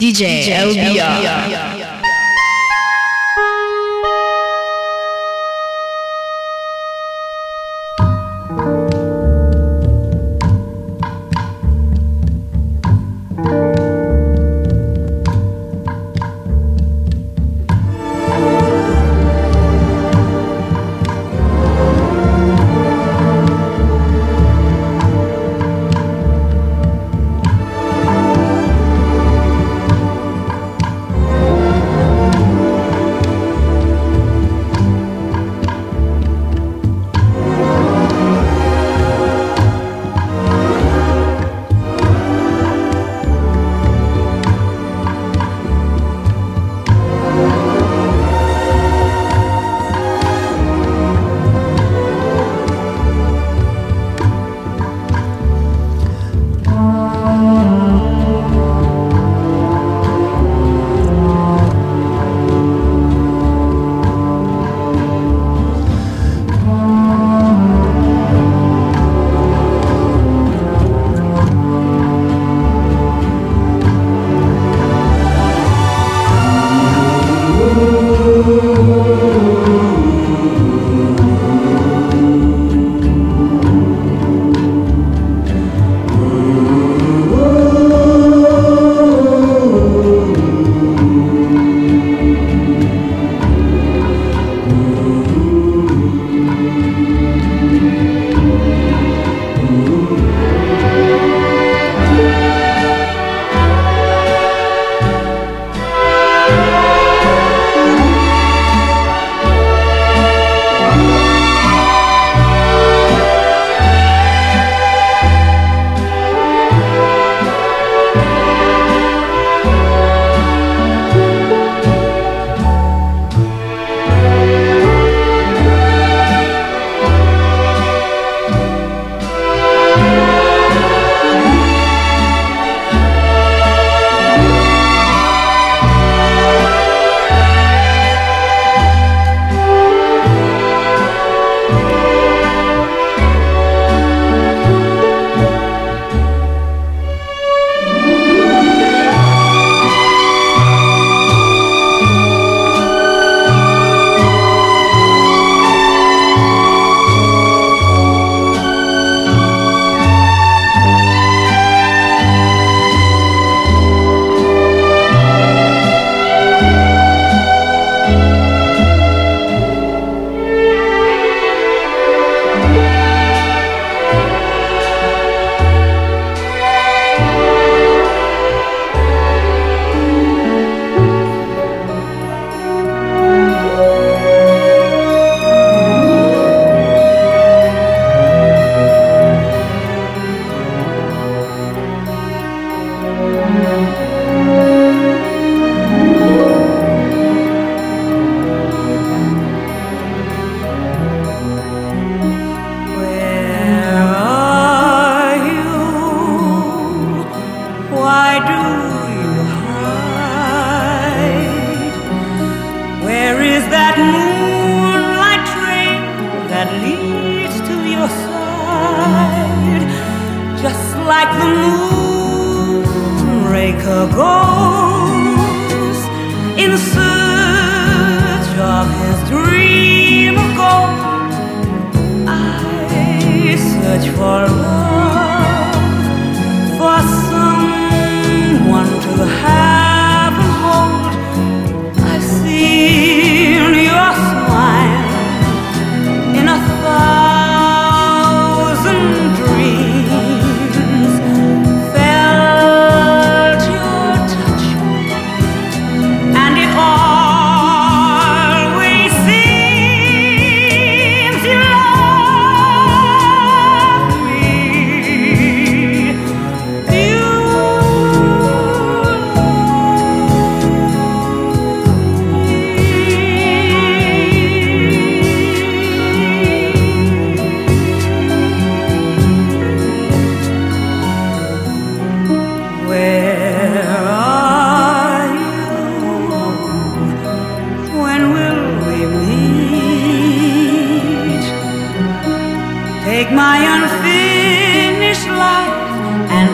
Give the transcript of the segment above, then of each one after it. DJ LBR.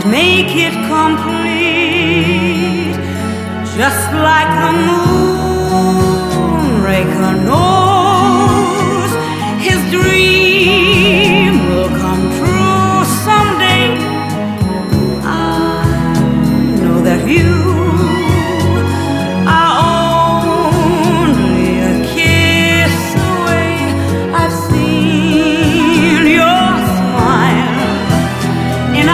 Make it complete. just like the moonraker knows his dream will come true someday. I know that you are only a kiss away. I've seen your smile in a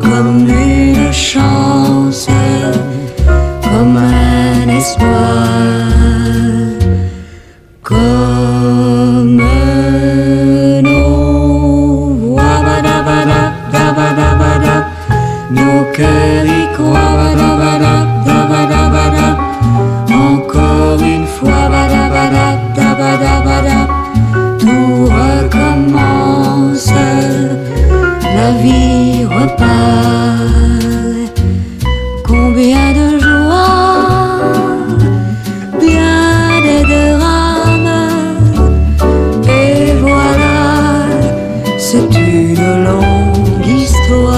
comme une chance, comme un espoir, comme nous. Nos cœurs y croient, encore une fois, tout recommence, la vie repart. Combien de joies, bien des drames, et voilà, c'est une longue histoire.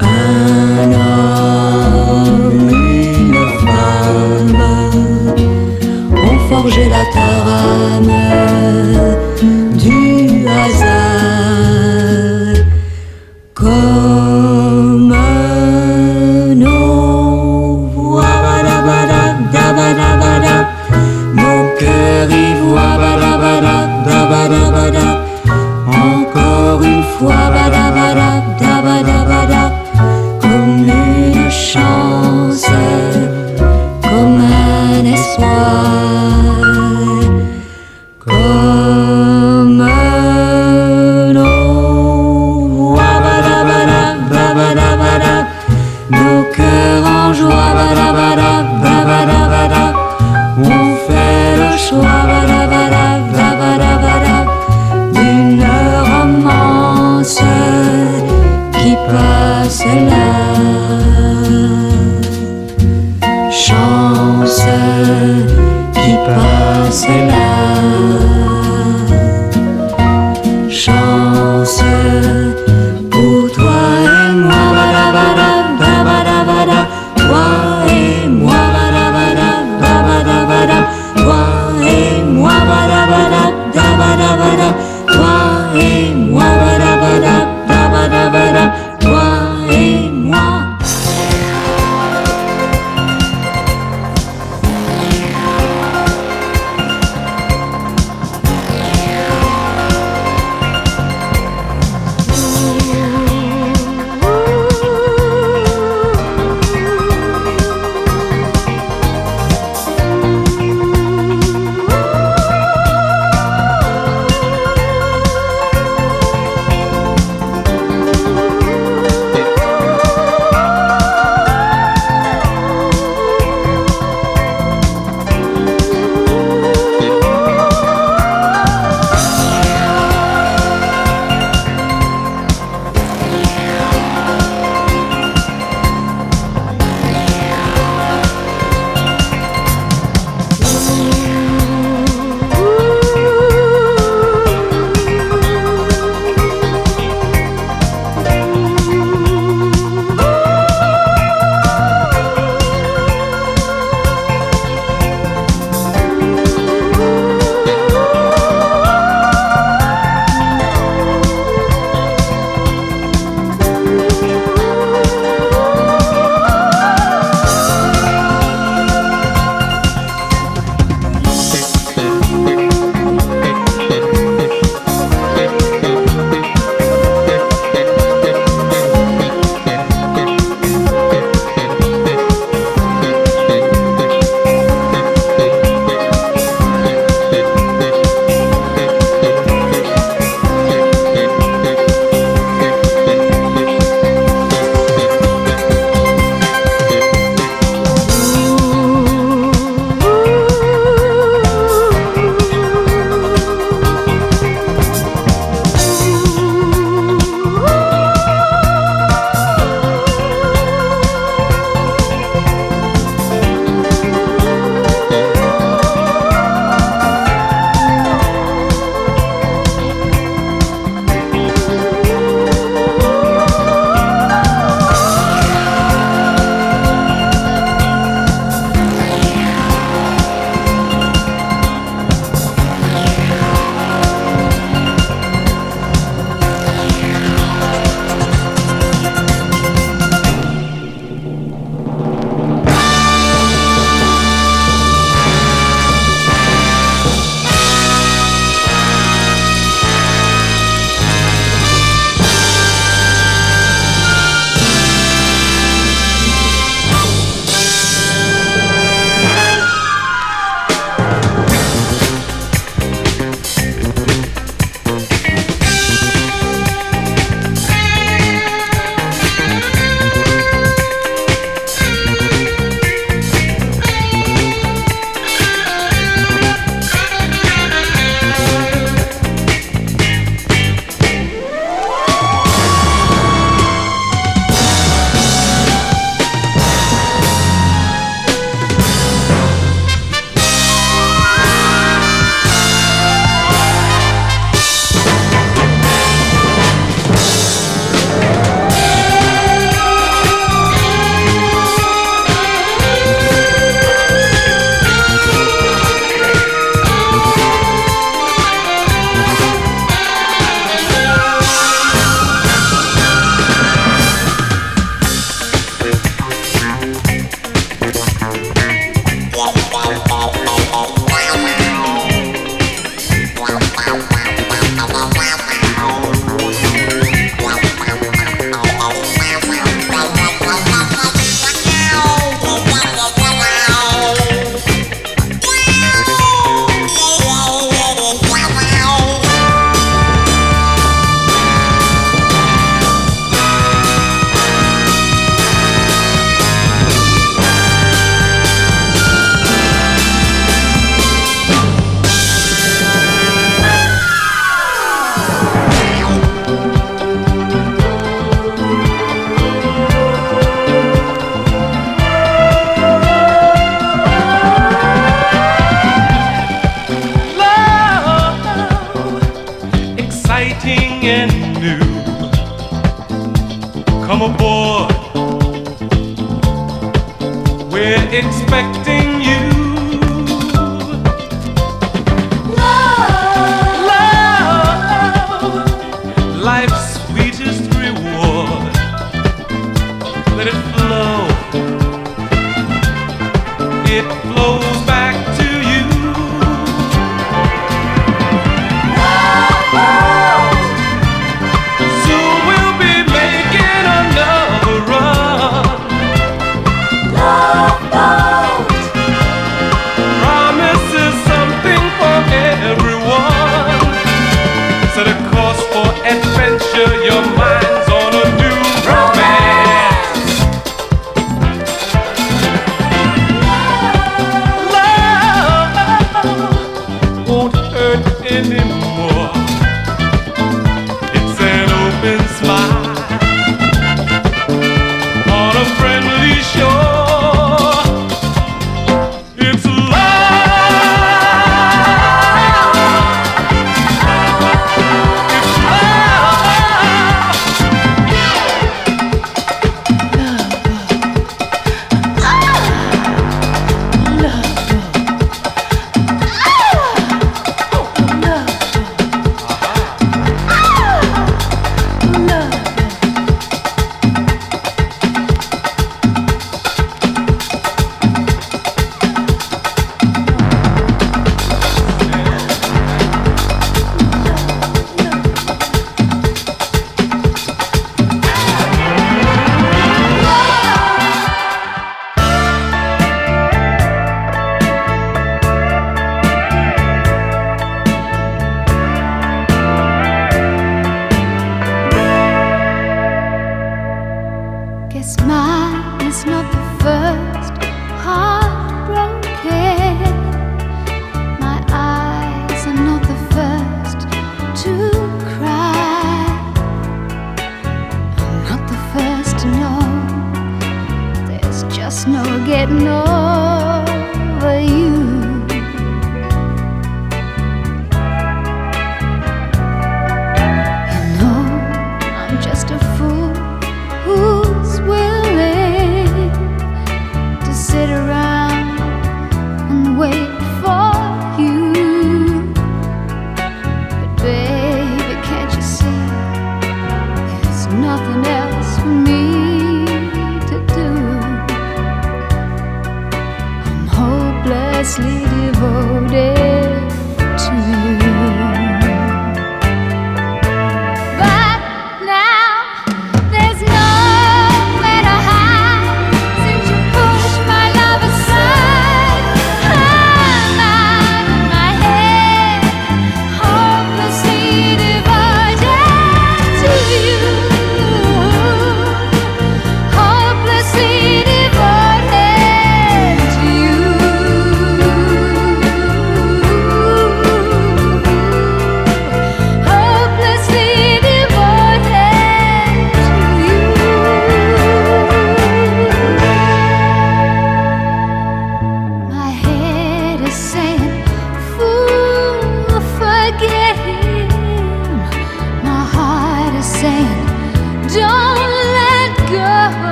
Un homme, une femme ont forgé la trame du hasard. Comme nous, nos cœurs y voient, encore une fois, comme une chance, comme un espoir. Nos cœurs en joie, on fait le choix d'une romance qui passe là. Chance qui passe là. Chance pour toi et moi. Toi et moi, Come aboard, we're expecting you.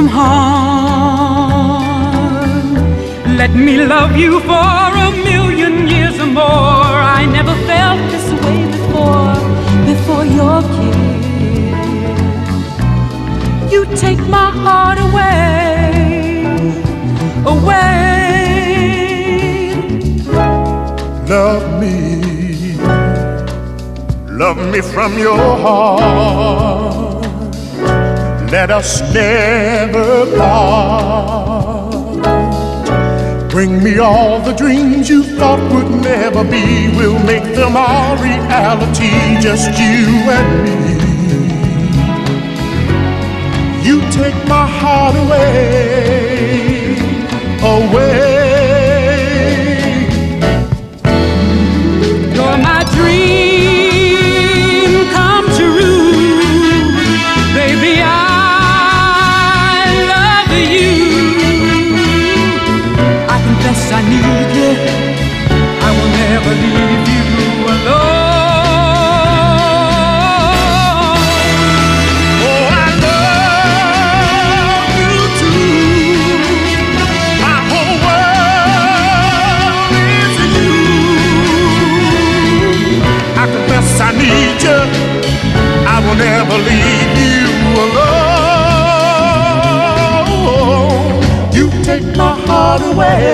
from harm. Let me love you for a million years or more. I never felt this way before your kiss. You take my heart away. Love me from your heart. Let us never part. Bring me all the dreams you thought would never be. We'll make them our reality, just you and me. You take my heart away. I need you. I will never leave you alone. Oh, I love you too. My whole world is you. I confess I need you. I will never leave you alone. Take my heart away.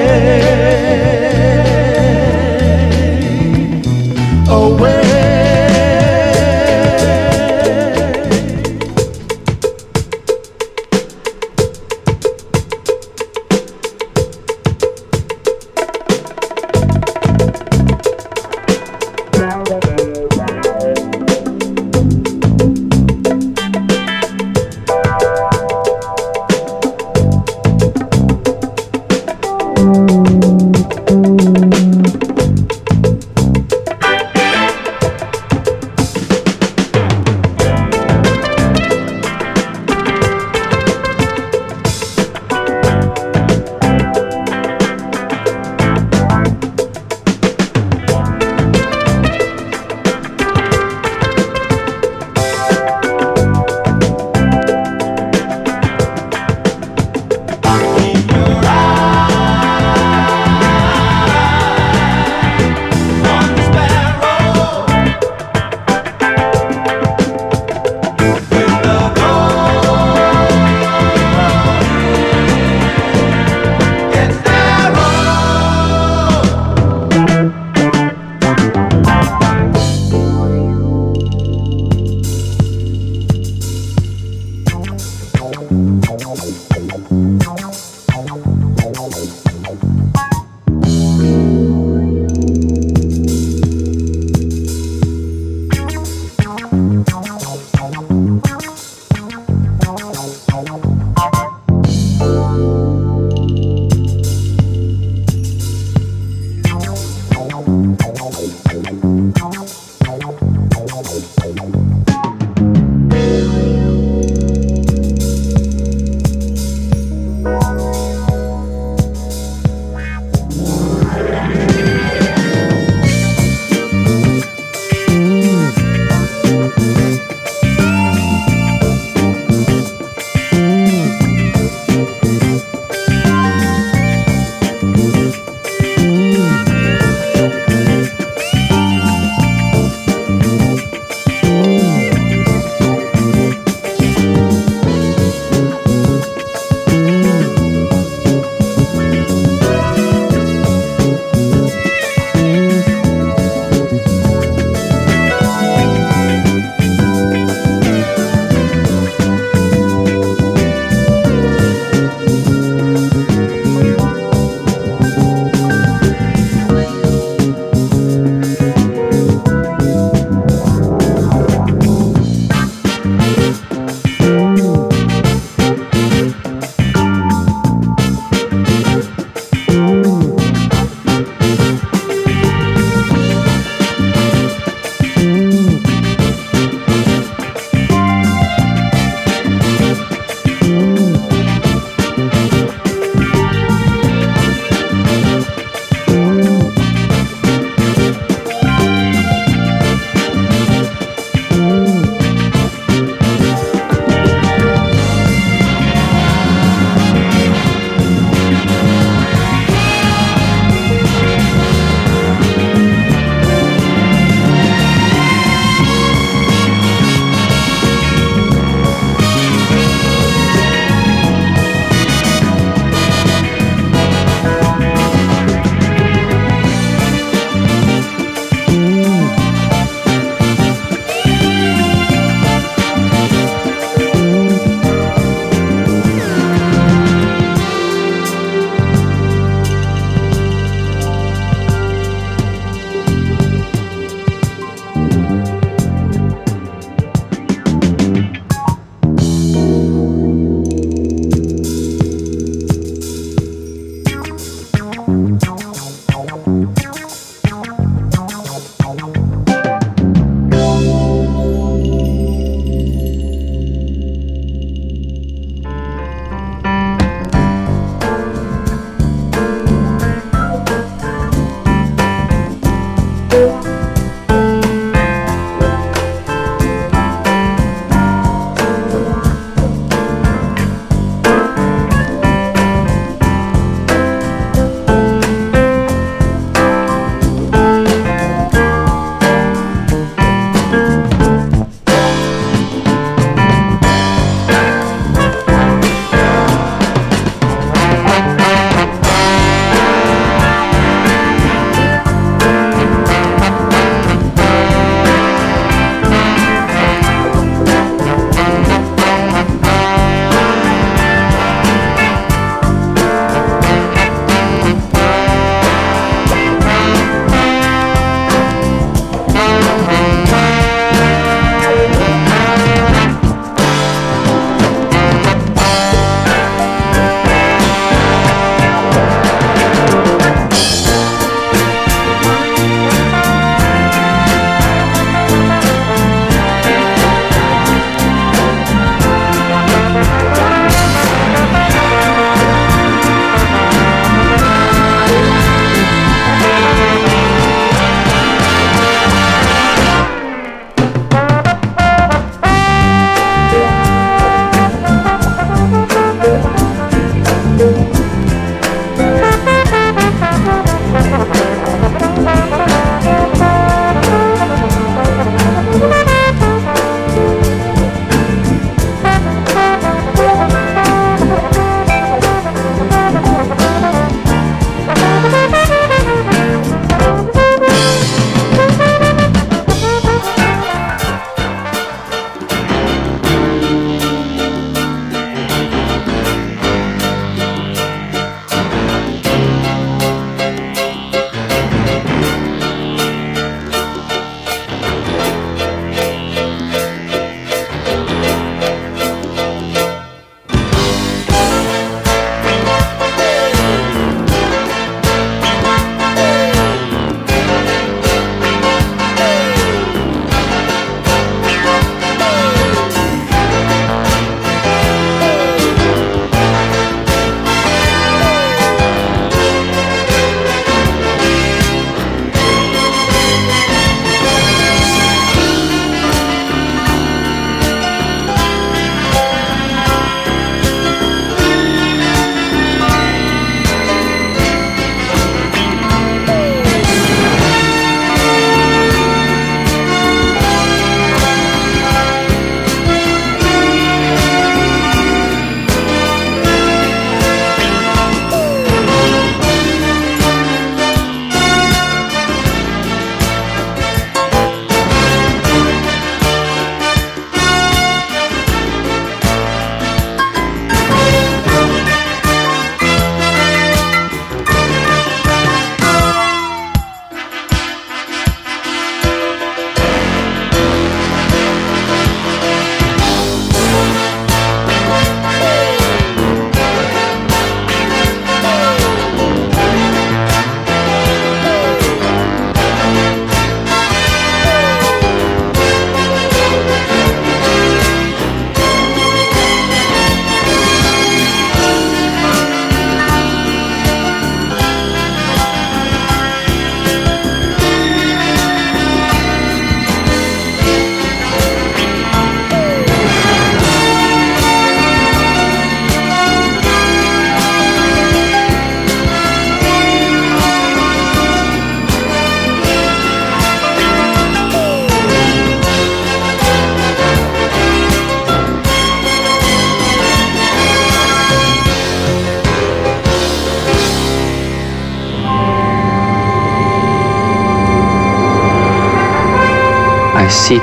I seek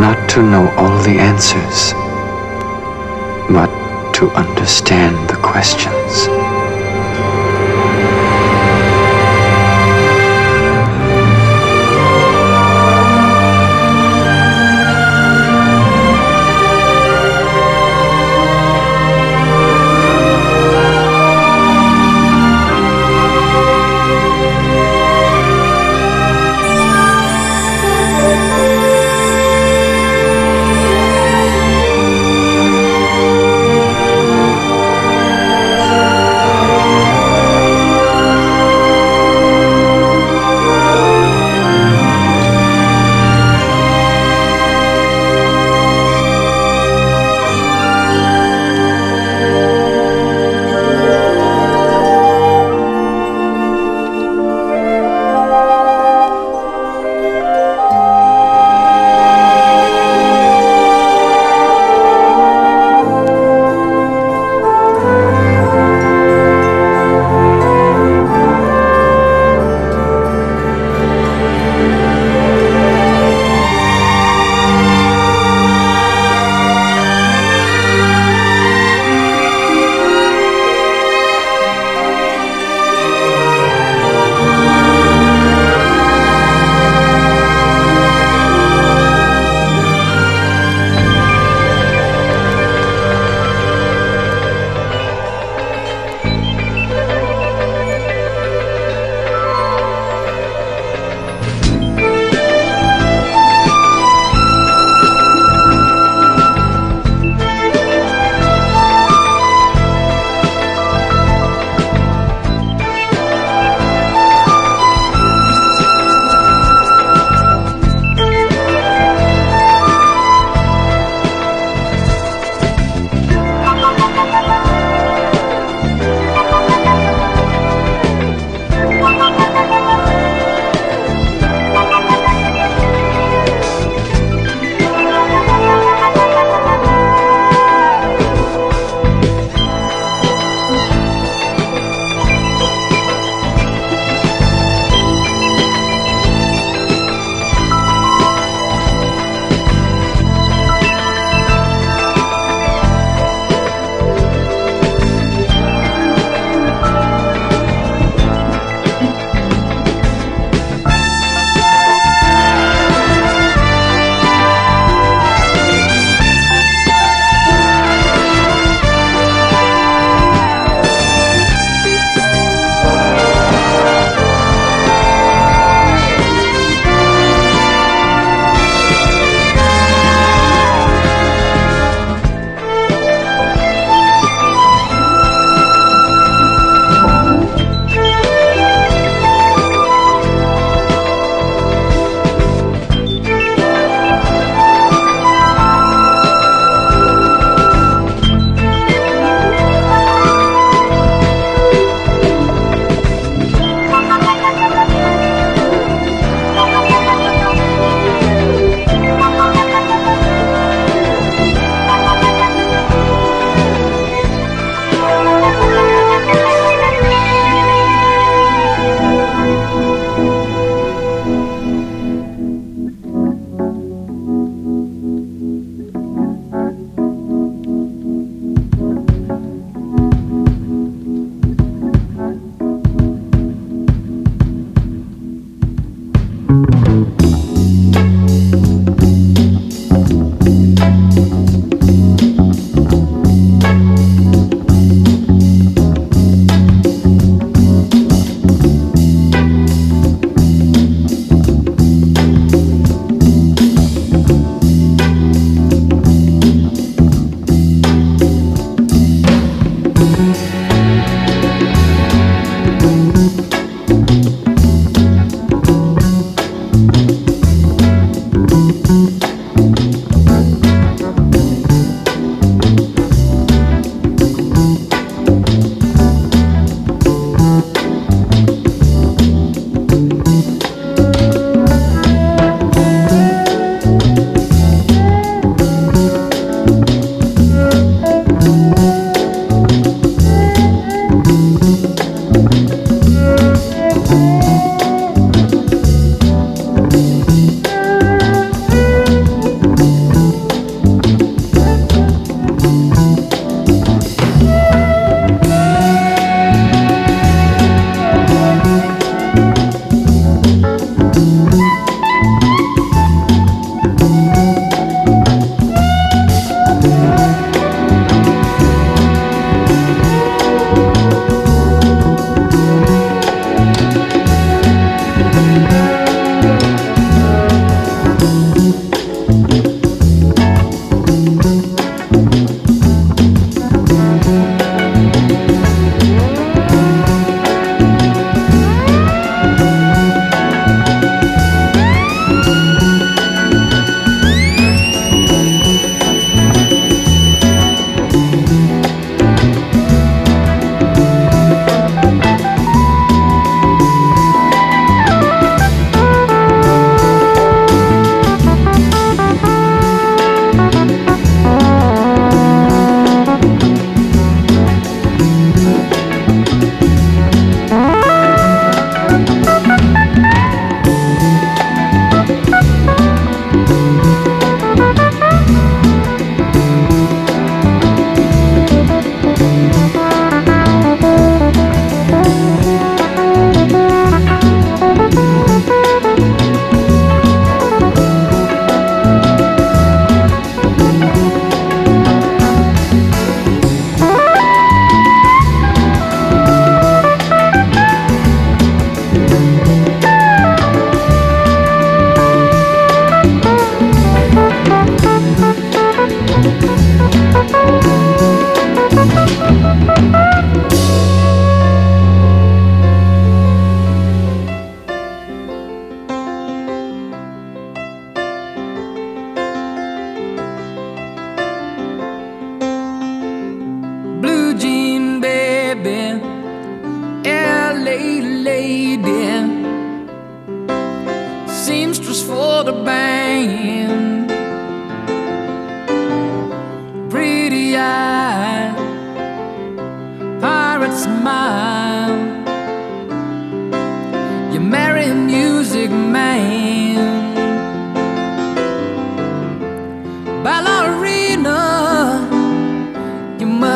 not to know all the answers, but to understand the questions.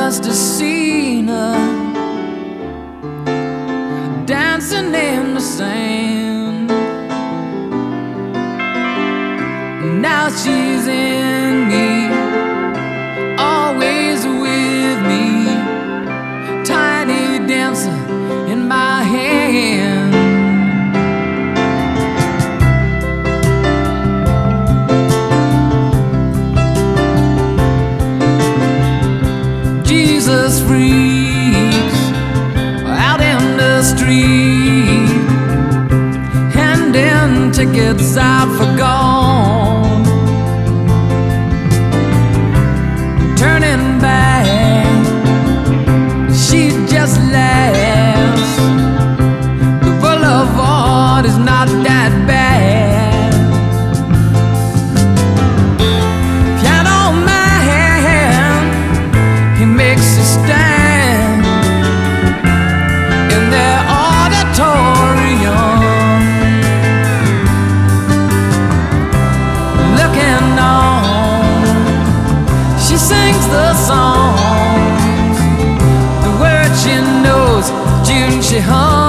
Plasticina, dancing in the sand. Now she's in me, always with me, tiny dancer in my hand. Jesus freaks out in the street, handing tickets I've forgone, turning back, she just laughs. The boulevard is not that bad. She hung